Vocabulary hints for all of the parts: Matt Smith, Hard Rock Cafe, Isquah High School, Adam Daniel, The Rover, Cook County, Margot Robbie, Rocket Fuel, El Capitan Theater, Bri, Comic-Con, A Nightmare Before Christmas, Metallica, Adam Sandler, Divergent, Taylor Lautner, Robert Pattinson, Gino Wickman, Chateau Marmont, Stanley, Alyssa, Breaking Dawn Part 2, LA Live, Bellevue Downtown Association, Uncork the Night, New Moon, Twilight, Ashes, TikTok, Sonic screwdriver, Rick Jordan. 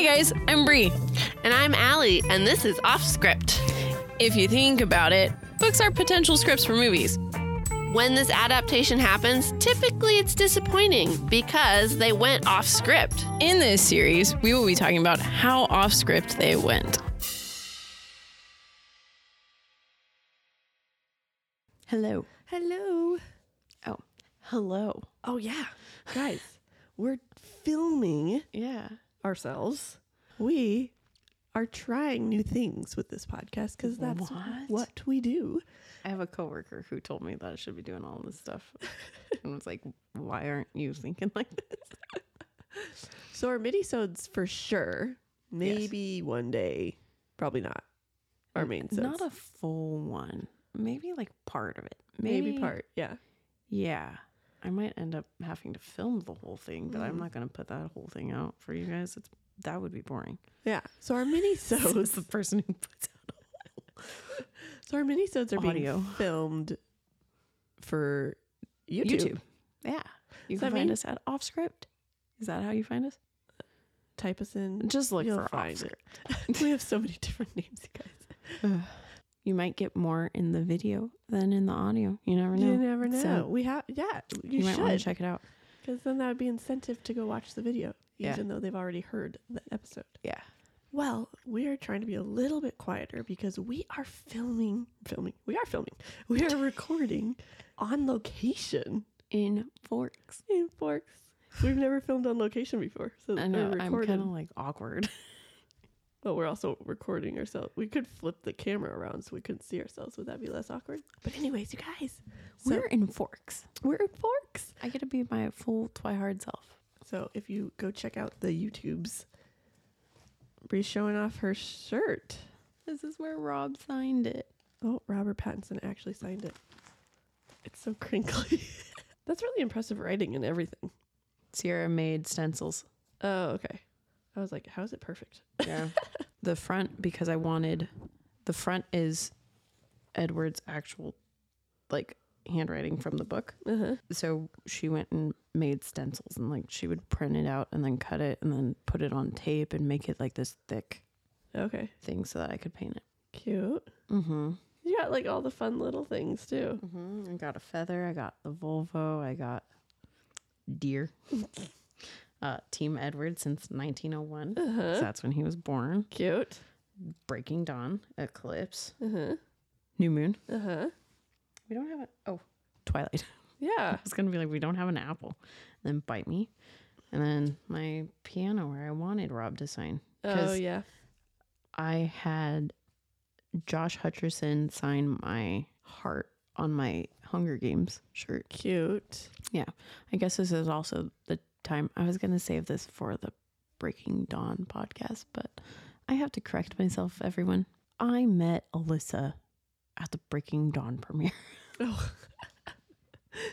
Hi guys, I'm Bri. And I'm Allie, and this is Off Script. If you think about it, books are potential scripts for movies. When this adaptation happens, typically it's disappointing because they went off script. In this series, we will be talking about how off script they went. Hello. Hello. Oh, hello. Oh, yeah. Guys, we're filming ourselves. We are trying new things with this podcast because that's what we do. I have a coworker who told me that I should be doing all this stuff. And I was like, why aren't you thinking like this? So our midi-sodes for sure. Maybe one day. Probably not. Our main-sodes. Not a full one. Maybe like part of it. Maybe part. Yeah. Yeah. I might end up having to film the whole thing, but I'm not going to put that whole thing out for you guys. That would be boring. Yeah. So our mini-sodes. This is the person who puts out all. So our mini-sodes are being filmed for YouTube. Yeah. You can find us at Off Script. Is that how you find us? Type us in. Just look for Off Script. We have so many different names, you guys. You might get more in the video than in the audio. You never know. You never know. So we have, you might want to check it out. Because then that would be incentive to go watch the video, even though they've already heard the episode. Yeah. Well, we are trying to be a little bit quieter because we are filming. We are recording on location. In Forks. We've never filmed on location before. So I know, I'm kind of like awkward. But we're also recording ourselves. We could flip the camera around so we couldn't see ourselves. Would that be less awkward? But anyways, you guys, we're in Forks. I get to be my full Twihard self. So if you go check out the YouTubes, Bree's showing off her shirt. This is where Rob signed it. Oh, Robert Pattinson actually signed it. It's so crinkly. That's really impressive writing and everything. Sierra made stencils. Oh, okay. I was like, how is it perfect? Yeah. The front, because I wanted, the front is Edward's actual, like, handwriting from the book. Uh-huh. So she went and made stencils and, like, she would print it out and then cut it and then put it on tape and make it, like, this thick thing so that I could paint it. Cute. Mm-hmm. You got, like, all the fun little things, too. Mm-hmm. I got a feather. I got the Volvo. I got deer. Team Edward since 1901. Uh-huh. So that's when he was born. Cute. Breaking Dawn, Eclipse, New Moon. We don't have Twilight. Yeah. It's gonna be like we don't have an apple. And then Bite Me, and then my piano where I wanted Rob to sign. Oh yeah. I had Josh Hutcherson sign my heart on my Hunger Games shirt. Cute. Yeah. I guess this is also the time I was gonna save this for the Breaking Dawn podcast, but I have to correct myself, everyone. I met Alyssa at the Breaking Dawn premiere. Oh.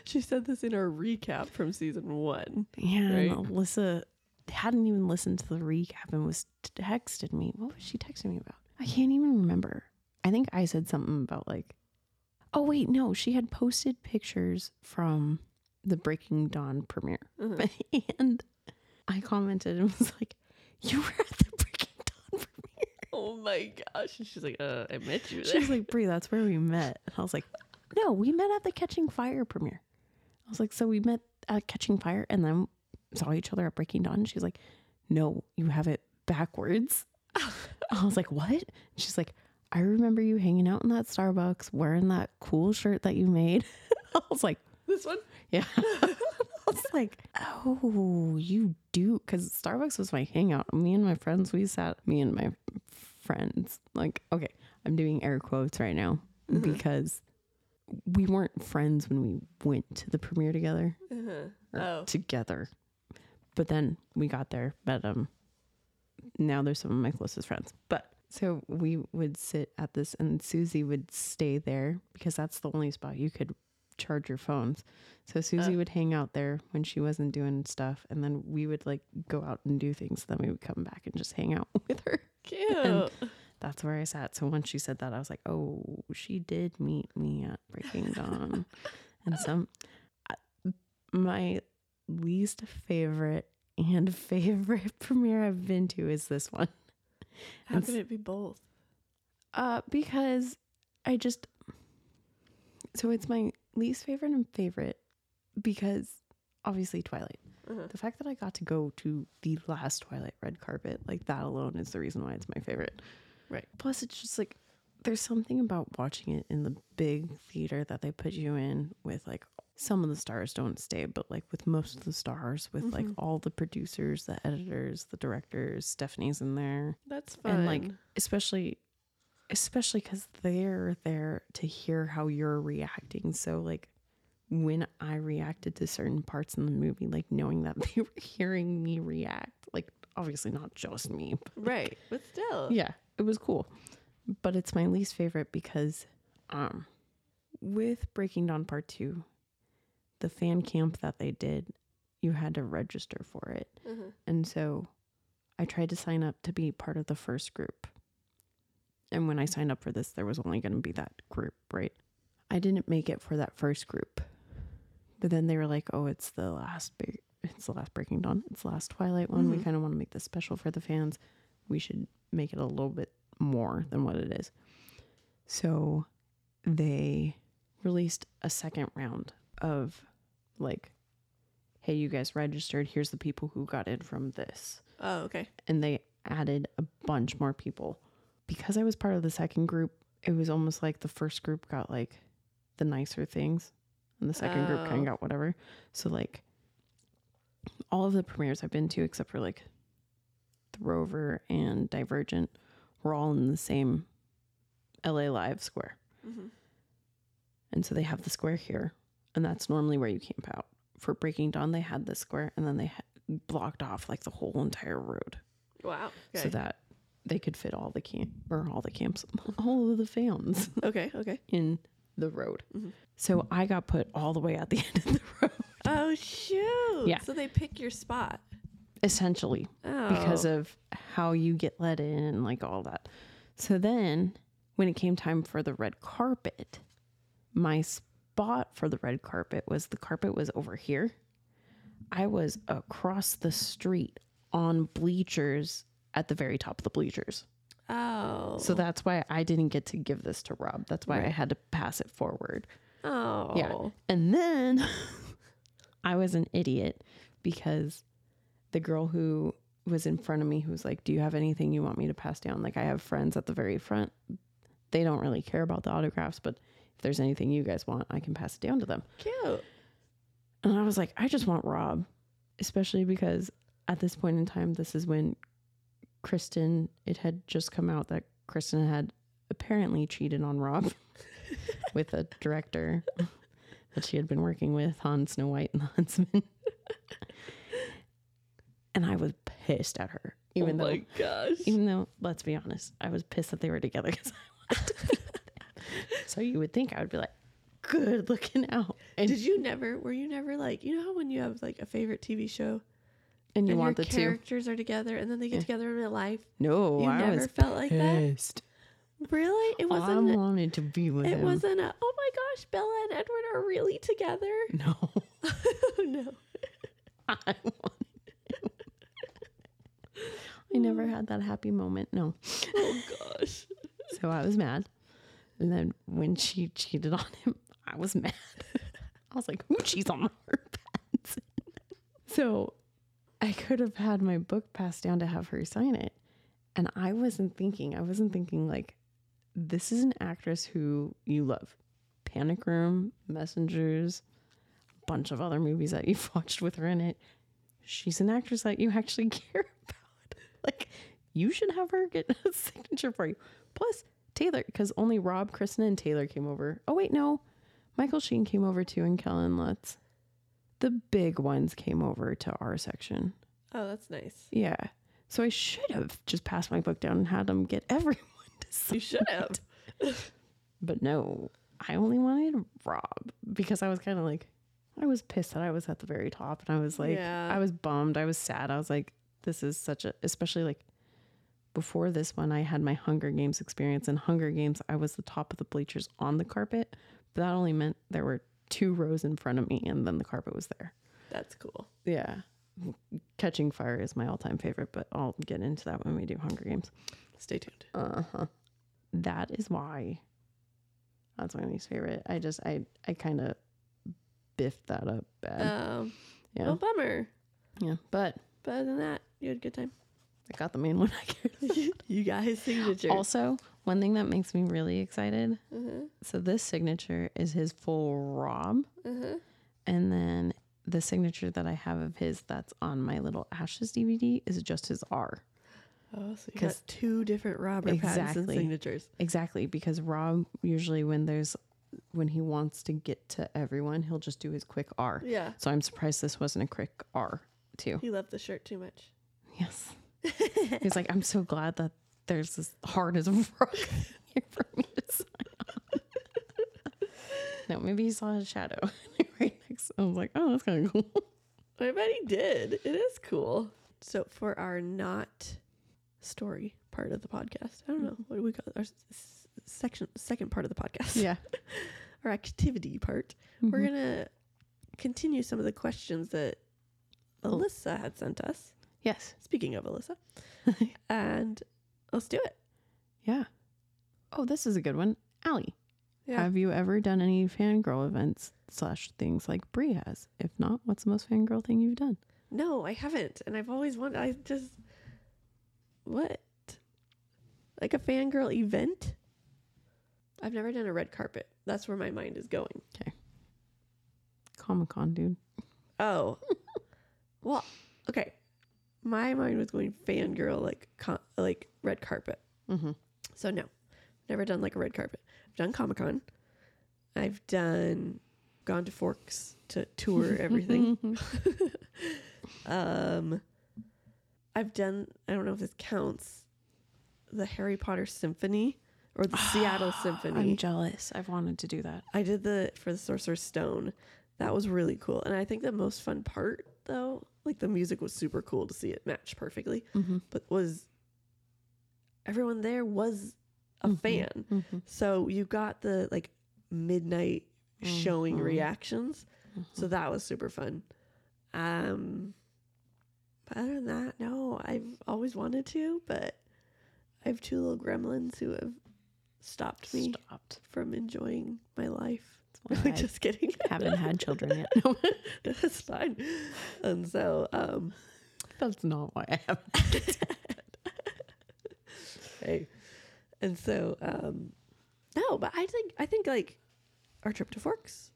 She said this in our recap from season 1. Yeah, right? And Alyssa hadn't even listened to the recap and was texted me. What was she texting me about? I can't even remember. I think I said something about like, oh wait, no, she had posted pictures from the Breaking Dawn premiere. Mm-hmm. And I commented and was like, you were at the Breaking Dawn premiere. Oh my gosh. And she's like, I met you there. She's like, Bri, that's where we met. And I was like, no, we met at the Catching Fire premiere. I was like, so we met at Catching Fire and then saw each other at Breaking Dawn. She's like, no, you have it backwards. I was like, what? And she's like, I remember you hanging out in that Starbucks wearing that cool shirt that you made. I was like, this one? Yeah. I was like, oh, you do. Because Starbucks was my hangout. Me and my friends, like, okay, I'm doing air quotes right now because we weren't friends when we went to the premiere together. Together. But then we got there. But now they're some of my closest friends. But so we would sit at this and Susie would stay there because that's the only spot you could charge your phones. So Susie would hang out there when she wasn't doing stuff, and then we would like go out and do things. Then we would come back and just hang out with her. Cute. And that's where I sat. So once she said that, I was like, oh, she did meet me at Breaking Dawn. And my least favorite and favorite premiere I've been to is this one. How could it be both? Because I just... So it's my least favorite and favorite because obviously Twilight. Uh-huh. The fact that I got to go to the last Twilight red carpet, like that alone is the reason why it's my favorite. Right. Plus it's just like, there's something about watching it in the big theater that they put you in with like some of the stars don't stay, but like with most of the stars, with like all the producers, the editors, the directors, Stephanie's in there. That's fun. And like, especially because they're there to hear how you're reacting. So like when I reacted to certain parts in the movie, like knowing that they were hearing me react, like obviously not just me. But right. Like, but still. Yeah. It was cool. But it's my least favorite because with Breaking Dawn Part 2, the fan camp that they did, you had to register for it. Mm-hmm. And so I tried to sign up to be part of the first group. And when I signed up for this, there was only going to be that group, right? I didn't make it for that first group. But then they were like, oh, it's the last Breaking Dawn. It's the last Twilight one. Mm-hmm. We kind of want to make this special for the fans. We should make it a little bit more than what it is. So they released a second round of like, hey, you guys registered. Here's the people who got in from this. Oh, okay. And they added a bunch more people. Because I was part of the second group, it was almost like the first group got like the nicer things and the second group kind of got whatever. So like all of the premieres I've been to, except for like The Rover and Divergent, were all in the same LA Live square. Mm-hmm. And so they have the square here, and that's normally where you camp out. For Breaking Dawn, they had this square, and then they blocked off like the whole entire road. Wow. Okay. So that they could fit all of the fans. Okay. In the road. Mm-hmm. So I got put all the way at the end of the road. Oh, shoot. Yeah. So they pick your spot. Essentially. Oh. Because of how you get let in and like all that. So then when it came time for the red carpet, my spot for the red carpet was the carpet was over here. I was across the street on bleachers at the very top of the bleachers. Oh. So that's why I didn't get to give this to Rob. That's why I had to pass it forward. Oh. Yeah. And then I was an idiot because the girl who was in front of me, who was like, do you have anything you want me to pass down? Like, I have friends at the very front. They don't really care about the autographs, but if there's anything you guys want, I can pass it down to them. Cute. And I was like, I just want Rob, especially because at this point in time, this is when Kristen, it had just come out that Kristen had apparently cheated on Rob with a director that she had been working with on Snow White and the Huntsman. And I was pissed at her. Even though, let's be honest, I was pissed that they were together because I wanted to be with them. So you would think I would be like, good looking out. And were you never like, you know how when you have like a favorite TV show? And you want the characters are together, and then they get together in real life. No, you never felt like that. Really, it wasn't. I wanted to be with him. It wasn't. Oh my gosh, Bella and Edward are really together. No, no, I wanted him. I never had that happy moment. No. Oh gosh. So I was mad, and then when she cheated on him, I was mad. I was like, "Who cheats on her pants?" So. I could have had my book passed down to have her sign it. And I wasn't thinking like, this is an actress who you love. Panic Room, Messengers, a bunch of other movies that you've watched with her in it. She's an actress that you actually care about. Like, you should have her get a signature for you. Plus Taylor, because only Rob, Kristen, and Taylor came over. Oh wait, no. Michael Sheen came over too, and Kellen Lutz. The big ones came over to our section. Oh, that's nice. Yeah. So I should have just passed my book down and had them get everyone to sign. You should have. But no, I only wanted Rob because I was kind of like, I was pissed that I was at the very top. And I was like, yeah. I was bummed. I was sad. I was like, this is such a, especially like before this one, I had my Hunger Games experience. In Hunger Games, I was the top of the bleachers on the carpet. But that only meant there were 2 rows in front of me, and then the carpet was there. That's cool. Yeah. Catching Fire is my all-time favorite, but I'll get into that when we do Hunger Games. Stay tuned. That is why that's my least favorite. I kind of biffed that up bad. Yeah. Oh, bummer. Yeah, but other than that, you had a good time. I got the main one I cared about. You got his signature. Also, one thing that makes me really excited. So this signature is his full Rob. And then the signature that I have of his that's on my Little Ashes DVD is just his R. Oh, so you got two different Robert Pattinson signatures. Exactly, because Rob usually when he wants to get to everyone, he'll just do his quick R. Yeah. So I'm surprised this wasn't a quick R too. He loved the shirt too much. Yes. He's like, I'm so glad that there's as hard as a rock here for me to sign on. No, maybe he saw his shadow right next. I was like, oh, that's kind of cool. I bet he did. It is cool. So for our not story part of the podcast, I don't know, what do we call it? Our second part of the podcast. Yeah. Our activity part. We're going to continue some of the questions that Alyssa had sent us. Yes. Speaking of Alyssa. And let's do it. Yeah. Oh, this is a good one. Allie. Yeah. Have you ever done any fangirl events / things like Bri has? If not, what's the most fangirl thing you've done? No, I haven't. And I've always wanted, what? Like a fangirl event? I've never done a red carpet. That's where my mind is going. Okay. Comic-Con, dude. Oh. Well, okay. My mind was going fangirl, like red carpet. So no, never done like a red carpet. I've done Comic-Con. I've gone to Forks to tour everything. I've done, I don't know if this counts, the Harry Potter Symphony or the Seattle Symphony. I'm jealous. I've wanted to do that. I did for the Sorcerer's Stone. That was really cool. And I think the most fun part though, like the music was super cool to see it match perfectly, but was everyone there was a fan. So you got the like midnight showing reactions. So that was super fun. But other than that, no, I've always wanted to, but I have two little gremlins who have stopped me from enjoying my life. Just kidding. Haven't had children yet. No, that's fine. And so, that's not why I haven't. Hey, and so, no, but I think like our trip to Forks,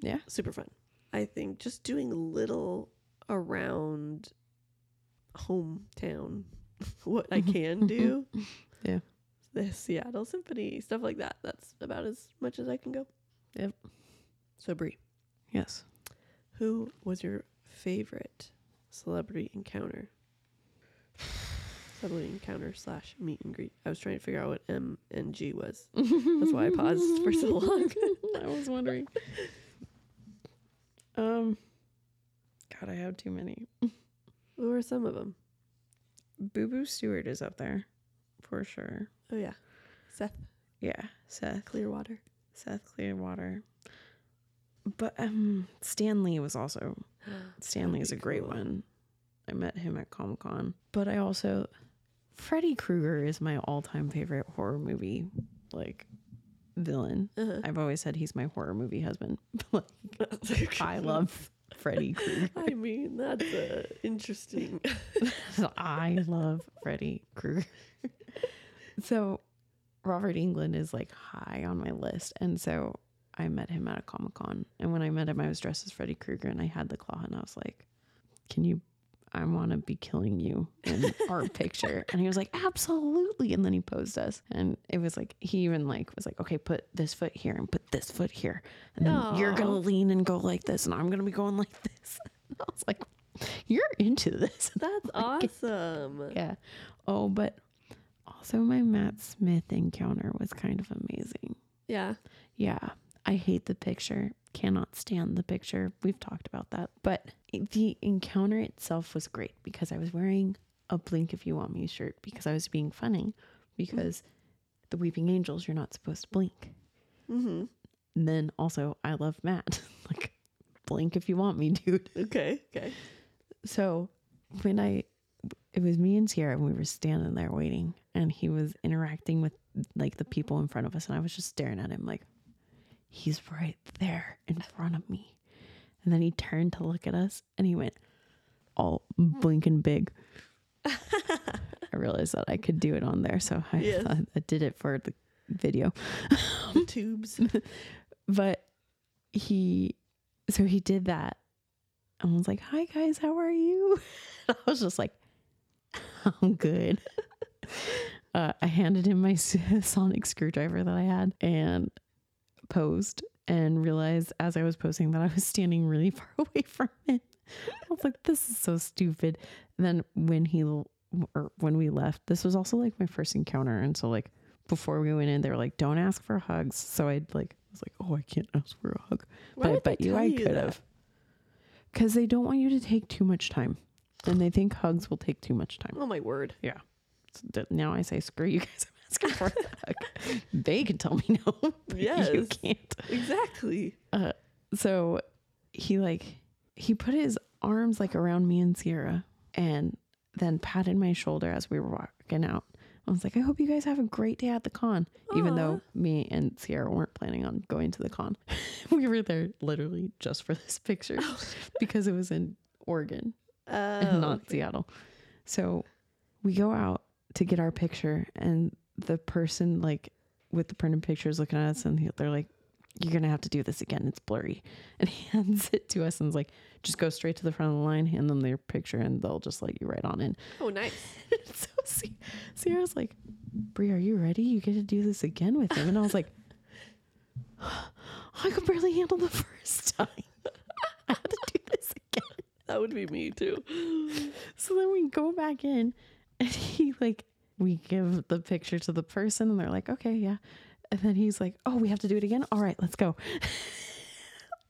yeah, super fun. I think just doing little around hometown, what I can do, yeah, the Seattle Symphony stuff like that. That's about as much as I can go. Yep. So Bri. Yes. Who was your favorite celebrity encounter? Celebrity encounter / meet and greet. I was trying to figure out what M and G was. That's why I paused for so long. I was wondering. God, I have too many. What were some of them? Boo Stewart is up there for sure. Oh yeah. Seth. Yeah. Seth Clearwater. But Stanley was also... Stanley is a great one. I met him at Comic-Con. But I also... Freddy Krueger is my all-time favorite horror movie, like, villain. I've always said he's my horror movie husband. I love Freddy Krueger. I mean, that's interesting. So I love Freddy Krueger. So... Robert Englund is like high on my list. And so I met him at a Comic-Con. And when I met him, I was dressed as Freddy Krueger and I had the claw and I was like, I want to be killing you in our picture. And he was like, absolutely. And then he posed us. And it was like, he even like was like, okay, put this foot here and put this foot here. And then you're going to lean and go like this. And I'm going to be going like this. And I was like, you're into this. That's awesome. Yeah. Oh, but also, my Matt Smith encounter was kind of amazing. Yeah. Yeah. I hate the picture. Cannot stand the picture. We've talked about that. But the encounter itself was great because I was wearing a Blink If You Want Me shirt because I was being funny because the Weeping Angels, you're not supposed to blink. And then also, I love Matt. Like, blink if you want me, dude. Okay. So it was me and Sierra, and we were standing there waiting, and he was interacting with like the people in front of us, and I was just staring at him like, he's right there in front of me. And then he turned to look at us, and he went all blinking big. I realized that I could do it on there, so I did it for the video. The tubes. But he did that, and I was like, hi guys, how are you? And I was just like, I'm good. I handed him my sonic screwdriver that I had and posed, and realized as I was posing that I was standing really far away from him. I was like, this is so stupid. And then when we left, this was also like my first encounter. And so like before we went in, they were like, don't ask for hugs. So I was like, oh, I can't ask for a hug. Why but I bet you I could have. Because they don't want you to take too much time. And they think hugs will take too much time. Oh, my word. Yeah. So now I say, screw you guys. I'm asking for a hug. They can tell me no. But yes. You can't. Exactly. So he put his arms like around me and Sierra, and then patted my shoulder as we were walking out. I was like, I hope you guys have a great day at the con. Aww. Even though me and Sierra weren't planning on going to the con. We were there literally just for this picture because it was in Oregon. And not Seattle. So we go out to get our picture, and the person like with the printed picture is looking at us, and they're like, you're going to have to do this again. It's blurry. And he hands it to us and is like, just go straight to the front of the line, hand them their picture, and they'll just let you right on in. Oh, nice. So Sierra's like, Bri, are you ready? You get to do this again with him. And I was like, I could barely handle the first time. I had to do this again. That would be me too. So then we go back in, and we give the picture to the person, and they're like, okay, yeah. And then he's like, oh, we have to do it again? All right, let's go.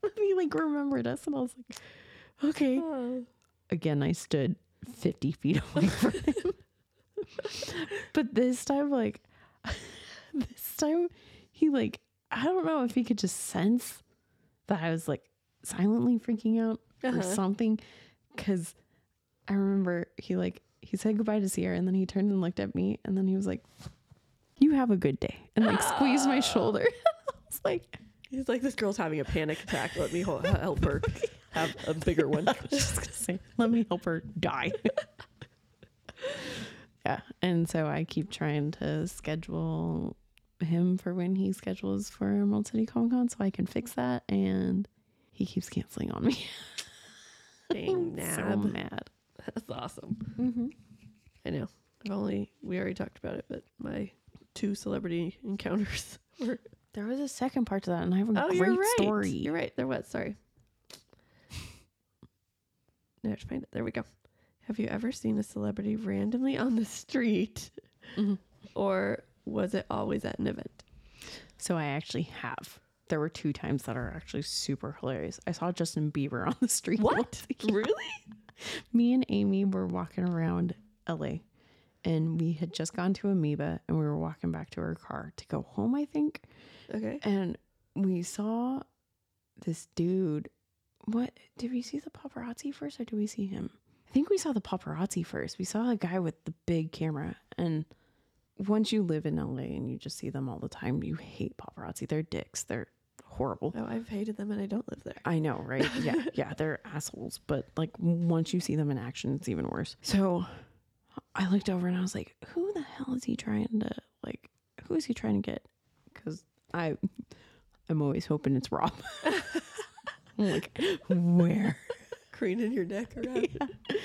And he remembered us, and I was like, okay. Oh. Again, I stood 50 feet away from him. But this time he I don't know if he could just sense that I was like silently freaking out or something. Cause I remember he said goodbye to Sierra, and then he turned and looked at me, and then he was like, you have a good day, and squeezed my shoulder. I was like, he's like, this girl's having a panic attack. Let me help her have a bigger one. I was just gonna say, let me help her die. Yeah. And so I keep trying to schedule him for when he schedules for Emerald City Comic Con so I can fix that. And he keeps canceling on me. Dang, nab. So mad. That's awesome. Mm-hmm. I know. We already talked about it, but my two celebrity encounters were... There was a second part to that, and I have a great story. You're right. There was. Sorry. Now I have to find it. There we go. Have you ever seen a celebrity randomly on the street? Mm-hmm. Or was it always at an event? So I actually have. There were two times that are actually super hilarious. I saw Justin Bieber on the street. What? Really? Me and Amy were walking around LA, and we had just gone to Amoeba, and we were walking back to our car to go home, I think. Okay. And we saw this dude. What? Did we see the paparazzi first, or did we see him? I think we saw the paparazzi first. We saw a guy with the big camera. And once you live in LA and you just see them all the time, you hate paparazzi. They're dicks. They're horrible. Oh, I've hated them, and I don't live there. I know, right? Yeah. Yeah. They're assholes. But once you see them in action, it's even worse. So I looked over, and I was like, who the hell is he trying to who is he trying to get? Because I'm always hoping it's Rob. I'm like, where? Craning your neck around. Yeah.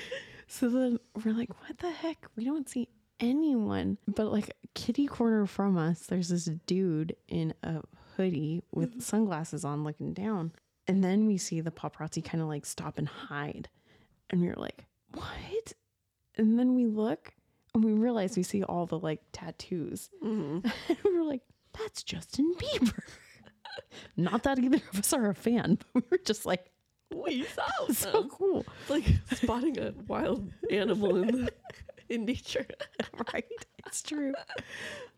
So then we're like, what the heck? We don't see anyone, but kitty corner from us, there's this dude in a hoodie with sunglasses on looking down. And then we see the paparazzi kind of stop and hide. And we were like, what? And then we look, and we realize we see all the tattoos. Mm-hmm. And we were like, that's Justin Bieber. Not that either of us are a fan, but we were just like, we saw so cool. It's like spotting a wild animal in nature. Right? It's true.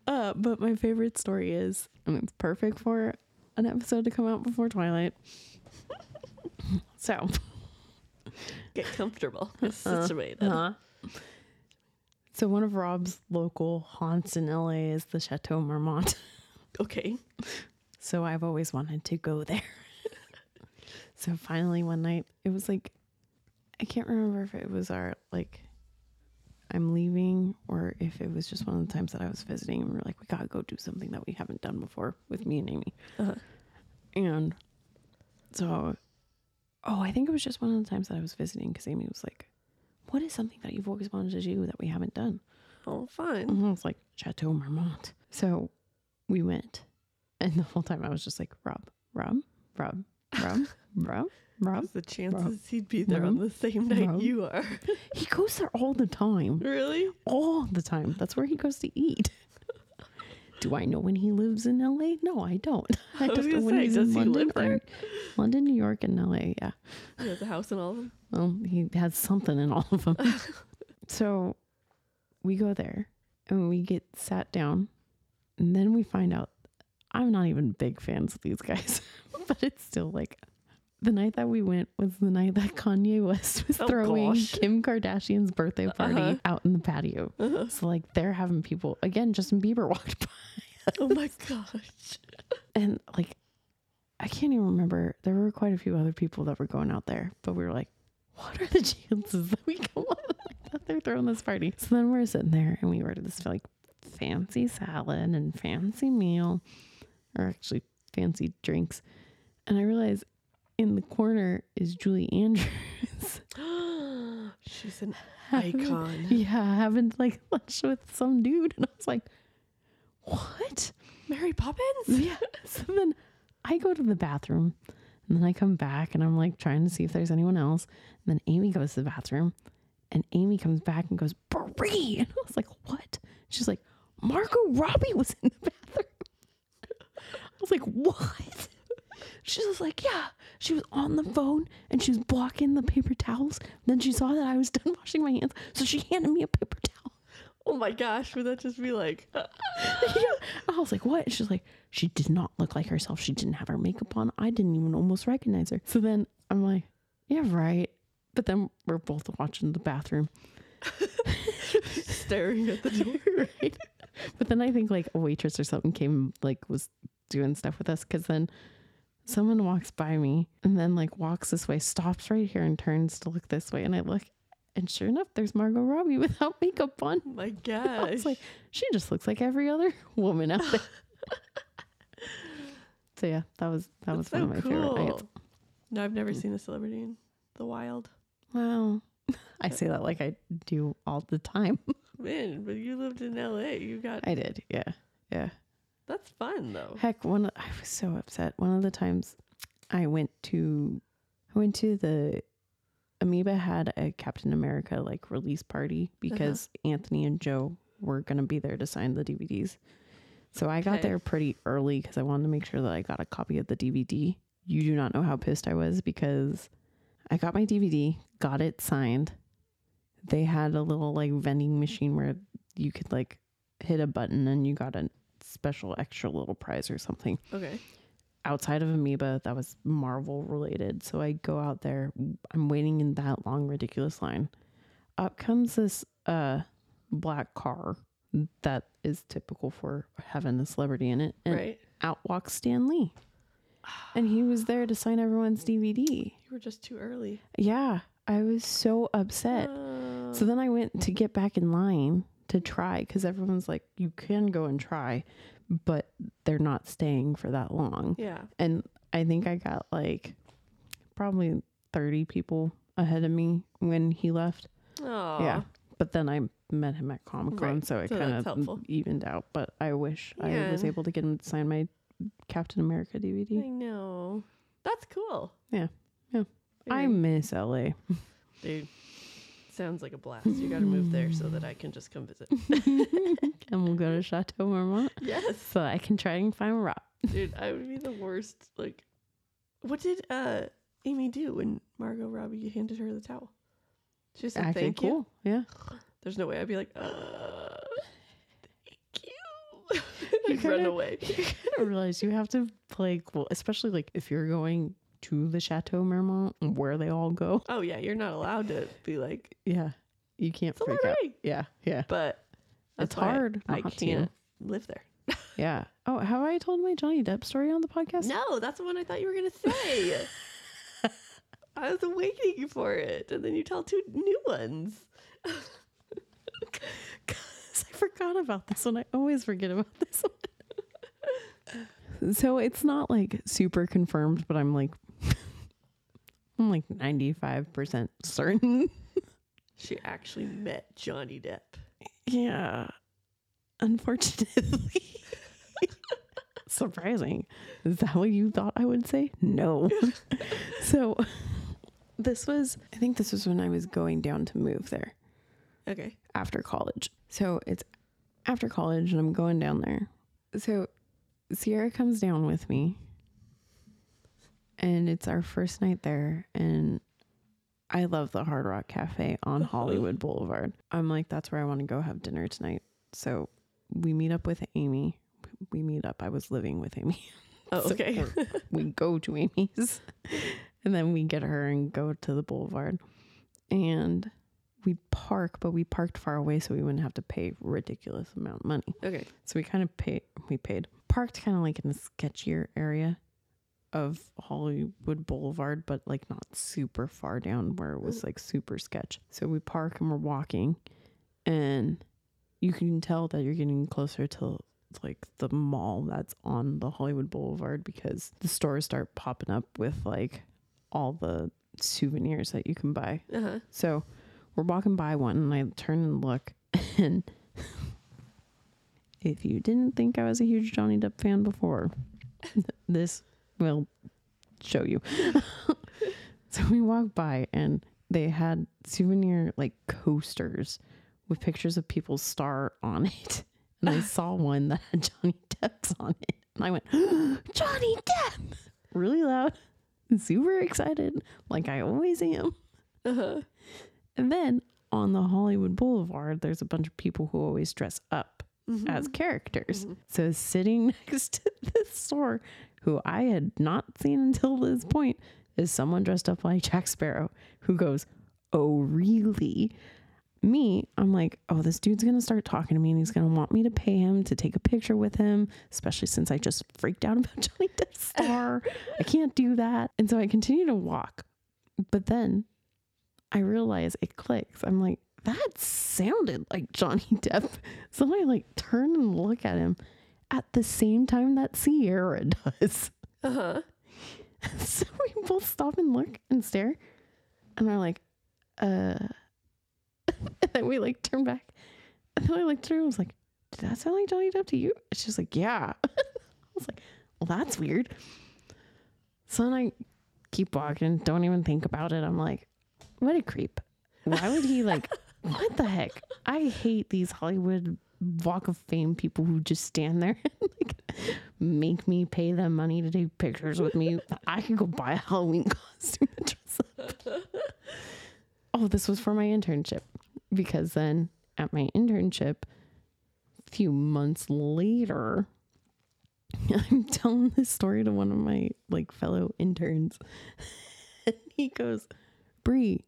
But my favorite story is, and it's perfect for an episode to come out before Twilight. So Get comfortable. Situated. So one of Rob's local haunts in LA is the Chateau Marmont. Okay. So I've always wanted to go there. So finally one night, it was like, I can't remember if it was our, like, I'm leaving or if it was just one of the times that I was visiting and we were like, we gotta go do something that we haven't done before with me and Amy. And so, I think it was just one of the times that I was visiting because Amy was like, what is something that you've always wanted to do that we haven't done? Oh, fun. And I was like, Chateau Marmont. So we went. And the whole time I was just like, Rob. What's the chances he'd be there on the same night you are? He goes there all the time. Really? All the time. That's where he goes to eat. Do I know when he lives in LA? No, I don't. I just know when he's in London. London, New York, and LA, yeah. He has a house in all of them? Well, he has something in all of them. So we go there and we get sat down and then we find out I'm not even big fans of these guys, but it's still like the night that we went was the night that Kanye West was throwing Kim Kardashian's birthday party out in the patio. So like they're having people again, Justin Bieber walked by. Oh my gosh. And like, I can't even remember. There were quite a few other people that were going out there, but we were like, what are the chances that we go out like that? They're throwing this party. So then we're sitting there and we ordered this like fancy salad and fancy meal. Or actually fancy drinks. And I realize in the corner is Julie Andrews. She's an icon. Yeah, having like lunch with some dude. And I was like, what? Mary Poppins? Yeah. So then I go to the bathroom and then I come back and I'm like trying to see if there's anyone else. And then Amy goes to the bathroom and Amy comes back and goes, Bri! And I was like, what? She's like, Margot Robbie was in the bathroom. I was like, what? She was like, yeah, she was on the phone and she was blocking the paper towels. Then she saw that I was done washing my hands. So she handed me a paper towel. Oh my gosh. Would that just be like, yeah. I was like, what? She's like, she did not look like herself. She didn't have her makeup on. I didn't even almost recognize her. So then I'm like, yeah, right. But then we're both watching the bathroom. Staring at the door. Right? But then I think like a waitress or something came, like was doing stuff with us. Cause then someone walks by me and then like walks this way, stops right here and turns to look this way. And I look and sure enough, there's Margot Robbie without makeup on. Oh my gosh. I was like, she just looks like every other woman out there. So yeah, that was one of my favorite nights. No, I've never seen a celebrity in the wild. Wow. I say that like I do all the time. Man, but you lived in LA. I did, yeah. Yeah. That's fun though. Heck, I was so upset. One of the times I went to the Amoeba had a Captain America like release party because Anthony and Joe were gonna be there to sign the DVDs. So I got there pretty early because I wanted to make sure that I got a copy of the DVD. You do not know how pissed I was because I got my DVD, got it signed. They had a little like vending machine where you could like hit a button and you got a special extra little prize or something. Okay. Outside of Amoeba, that was Marvel related. So I go out there. I'm waiting in that long, ridiculous line. Up comes this black car that is typical for having a celebrity in it. And out walks Stanley. And he was there to sign everyone's DVD. You were just too early. Yeah. I was so upset. So then I went to get back in line to try because everyone's like, you can go and try, but they're not staying for that long. Yeah. And I think I got like probably 30 people ahead of me when he left. Oh. Yeah. But then I met him at Comic-Con, so it kind of evened out. But I wish I was able to get him to sign my Captain America DVD. I know. That's cool. Yeah. Yeah. I miss LA. Dude, sounds like a blast. You got to move there so that I can just come visit. And we'll go to Chateau Marmont. Yes. So I can try and find a rock. Dude, I would be the worst. Like, what did Amy do when Margot Robbie handed her the towel? She just said, thank you. Yeah. There's no way I'd be like, thank you. I'd run away. I realize you have to, like, well, especially like if you're going to the Chateau Marmont where they all go. Oh yeah, you're not allowed to be like, yeah, you can't freak out. Yeah, yeah. But it's hard. I can't live there. Yeah. Oh, have I told my Johnny Depp story on the podcast? No, that's the one I thought you were going to say. I was waiting for it. And then you tell two new ones. Because I forgot about this one. I always forget about this one. So it's not like super confirmed, but I'm like 95% certain. She actually met Johnny Depp. Yeah. Unfortunately. Surprising. Is that what you thought I would say? No. So I think this was when I was going down to move there. Okay. After college. So it's after college and I'm going down there. So Sierra comes down with me and it's our first night there. And I love the Hard Rock Cafe on Hollywood Boulevard. I'm like, that's where I want to go have dinner tonight. So we meet up with Amy. I was living with Amy. Oh, okay. So we go to Amy's and then we get her and go to the boulevard and we park, but we parked far away so we wouldn't have to pay a ridiculous amount of money. Okay. So we parked kind of like in a sketchier area of Hollywood Boulevard, but like not super far down where it was like super sketch. So we park and we're walking and you can tell that you're getting closer to like the mall that's on the Hollywood Boulevard because the stores start popping up with like all the souvenirs that you can buy. Uh-huh. So we're walking by one and I turn and look, and if you didn't think I was a huge Johnny Depp fan before, this will show you. So we walk by and they had souvenir like coasters with pictures of people's star on it. And I saw one that had Johnny Depp's on it. And I went, oh, Johnny Depp! Really loud. Super excited. Like I always am. Uh-huh. And then on the Hollywood Boulevard, there's a bunch of people who always dress up as characters. Mm-hmm. So sitting next to this store, who I had not seen until this point, is someone dressed up like Jack Sparrow who goes, oh, really? Me, I'm like, oh, this dude's going to start talking to me and he's going to want me to pay him to take a picture with him, especially since I just freaked out about Johnny Depp's star. I can't do that. And so I continue to walk. But then I realize it clicks. I'm like, that sounded like Johnny Depp. So I like turn and look at him at the same time that Sierra does. Uh-huh. So we both stop and look and stare. And we're like, and then we like turn back. And then I looked through and was like, did that sound like Johnny Depp to you? And she's like, yeah. I was like, well, that's weird. So then I keep walking, don't even think about it. I'm like, what a creep. Why would he like, what the heck? I hate these Hollywood Walk of Fame people who just stand there and like make me pay them money to take pictures with me. I can go buy a Halloween costume and dress up. Oh, this was for my internship, because then at my internship, a few months later, I'm telling this story to one of my like fellow interns and he goes, Bri,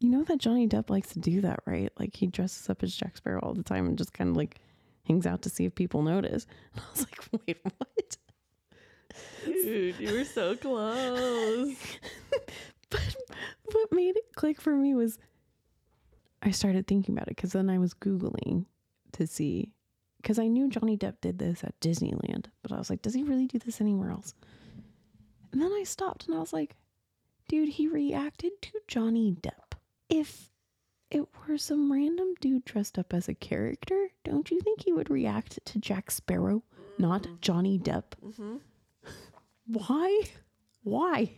you know that Johnny Depp likes to do that, right? Like he dresses up as Jack Sparrow all the time and just kind of like hangs out to see if people notice. And I was like, wait, what? Dude, you were so close. But what made it click for me was I started thinking about it, because then I was Googling to see, because I knew Johnny Depp did this at Disneyland, but I was like, does he really do this anywhere else? And then I stopped and I was like, dude, he reacted to Johnny Depp. If it were some random dude dressed up as a character, don't you think he would react to Jack Sparrow, not Johnny Depp? Mm-hmm. Why? Why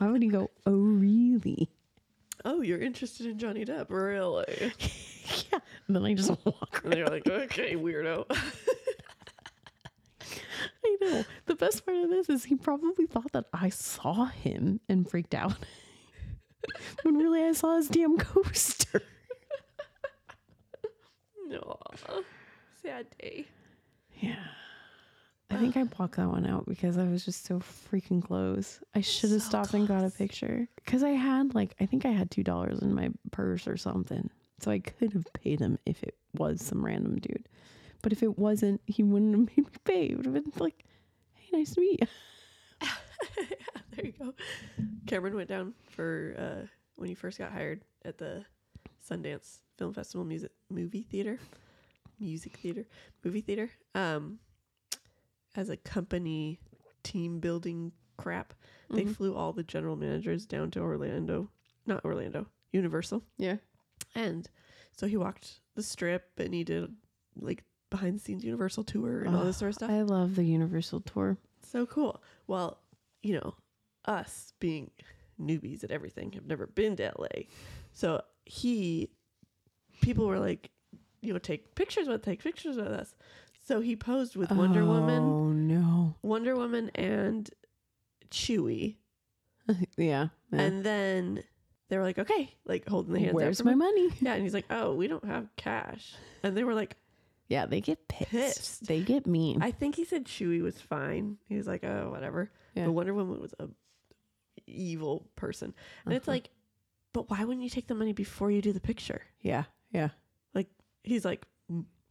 would he go, oh, really? Oh, you're interested in Johnny Depp, really? Yeah. And then I just walk around. And you're like, okay, weirdo. I know. The best part of this is he probably thought that I saw him and freaked out. When really I saw his damn coaster. No. Sad day. Yeah. I think I blocked that one out because I was just so freaking close. I should have stopped and got a picture because I had I think I had $2 in my purse or something. So I could have paid him if it was some random dude. But if it wasn't, he wouldn't have made me pay. It would have been like, hey, nice to meet you. Yeah, there you go. Cameron went down for when he first got hired at the Sundance Film Festival movie theater as a company team building crap. They flew all the general managers down to Universal. Yeah. And so he walked the strip and he did behind the scenes Universal tour and all this sort of stuff. I love the Universal tour. So cool. Well, us being newbies at everything have never been to LA. So people were like, take pictures with us. So he posed with Wonder Woman. Oh no. Wonder Woman and Chewie. Yeah. And then they were like, okay, holding the hands. Where's my money? Yeah. And he's like, oh, we don't have cash. And they were like, yeah, they get pissed. They get mean. I think he said Chewie was fine. He was like, oh, whatever. Yeah. But Wonder Woman was a evil person. And it's like, but why wouldn't you take the money before you do the picture? Yeah. Yeah. He's like,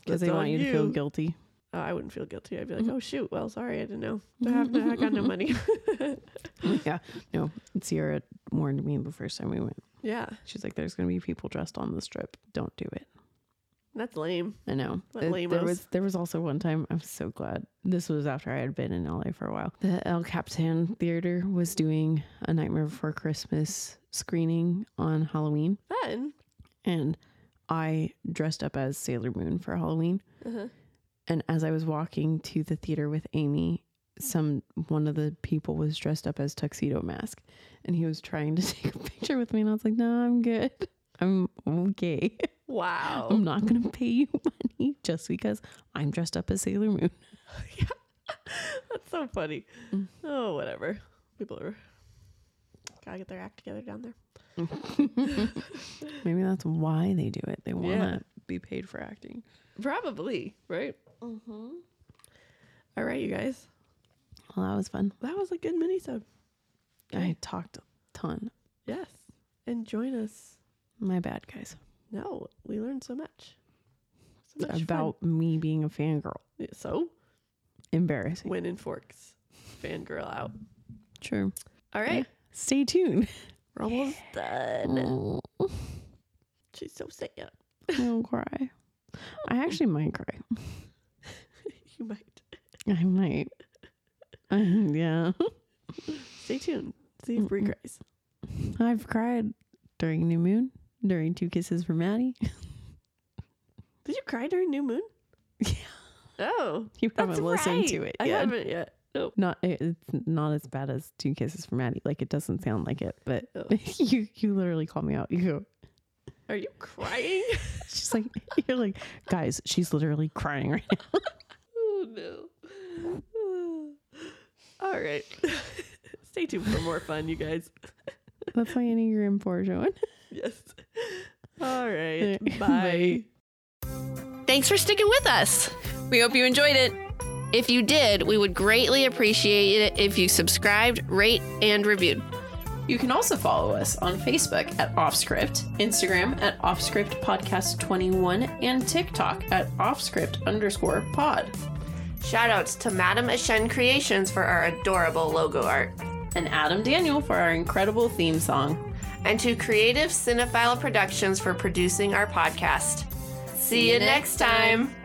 because they want you to feel guilty. I wouldn't feel guilty. I'd be like, oh, shoot. Well, sorry. I didn't know. I got no money. Yeah. No, Sierra warned me the first time we went. Yeah. She's like, there's going to be people dressed on the strip. Don't do it. That's lame. I know. There was also one time, I'm so glad. This was after I had been in LA for a while. The El Capitan Theater was doing a Nightmare Before Christmas screening on Halloween. Fun. And I dressed up as Sailor Moon for Halloween. And as I was walking to the theater with Amy, one of the people was dressed up as Tuxedo Mask. And he was trying to take a picture with me. And I was like, no, I'm good. I'm okay. Wow. I'm not going to pay you money just because I'm dressed up as Sailor Moon. Yeah. That's so funny. Oh, whatever. People are... gotta get their act together down there. Maybe that's why they do it. They want to be paid for acting. Probably, right? Mm-hmm. All right, you guys. Well, that was fun. That was a good mini-sode. I talked a ton. Yes. And join us. My bad, guys. No, we learned so much. So much about fun. Me being a fangirl. Yeah, so? Embarrassing. When in Forks. Fangirl out. True. All right. Yeah. Stay tuned. We're almost done. Oh. She's so sad. Don't cry. I actually might cry. You might. I might. Yeah. Stay tuned. See if Bri cries. I've cried during New Moon, during Two Kisses for Maddie. Did you cry during New Moon? Yeah. Oh. You haven't listened to it yet. I haven't yet. Nope. It's not as bad as Two Kisses for Maddie. It doesn't sound like it, but you literally call me out. You go, are you crying? She's like, you're like, guys, she's literally crying right now. Oh no. All right. Stay tuned for more fun, you guys. That's my Enneagram 4 showing. Yes. All right. Bye. Thanks for sticking with us. We hope you enjoyed it. If you did, we would greatly appreciate it if you subscribed, rate, and reviewed. You can also follow us on Facebook at Off Script, Instagram at Off Script Podcast 21, and TikTok at @offscript_pod. Shoutouts to Madam Ashen Creations for our adorable logo art. And Adam Daniel for our incredible theme song. And to Creative Cinephile Productions for producing our podcast. See you next time.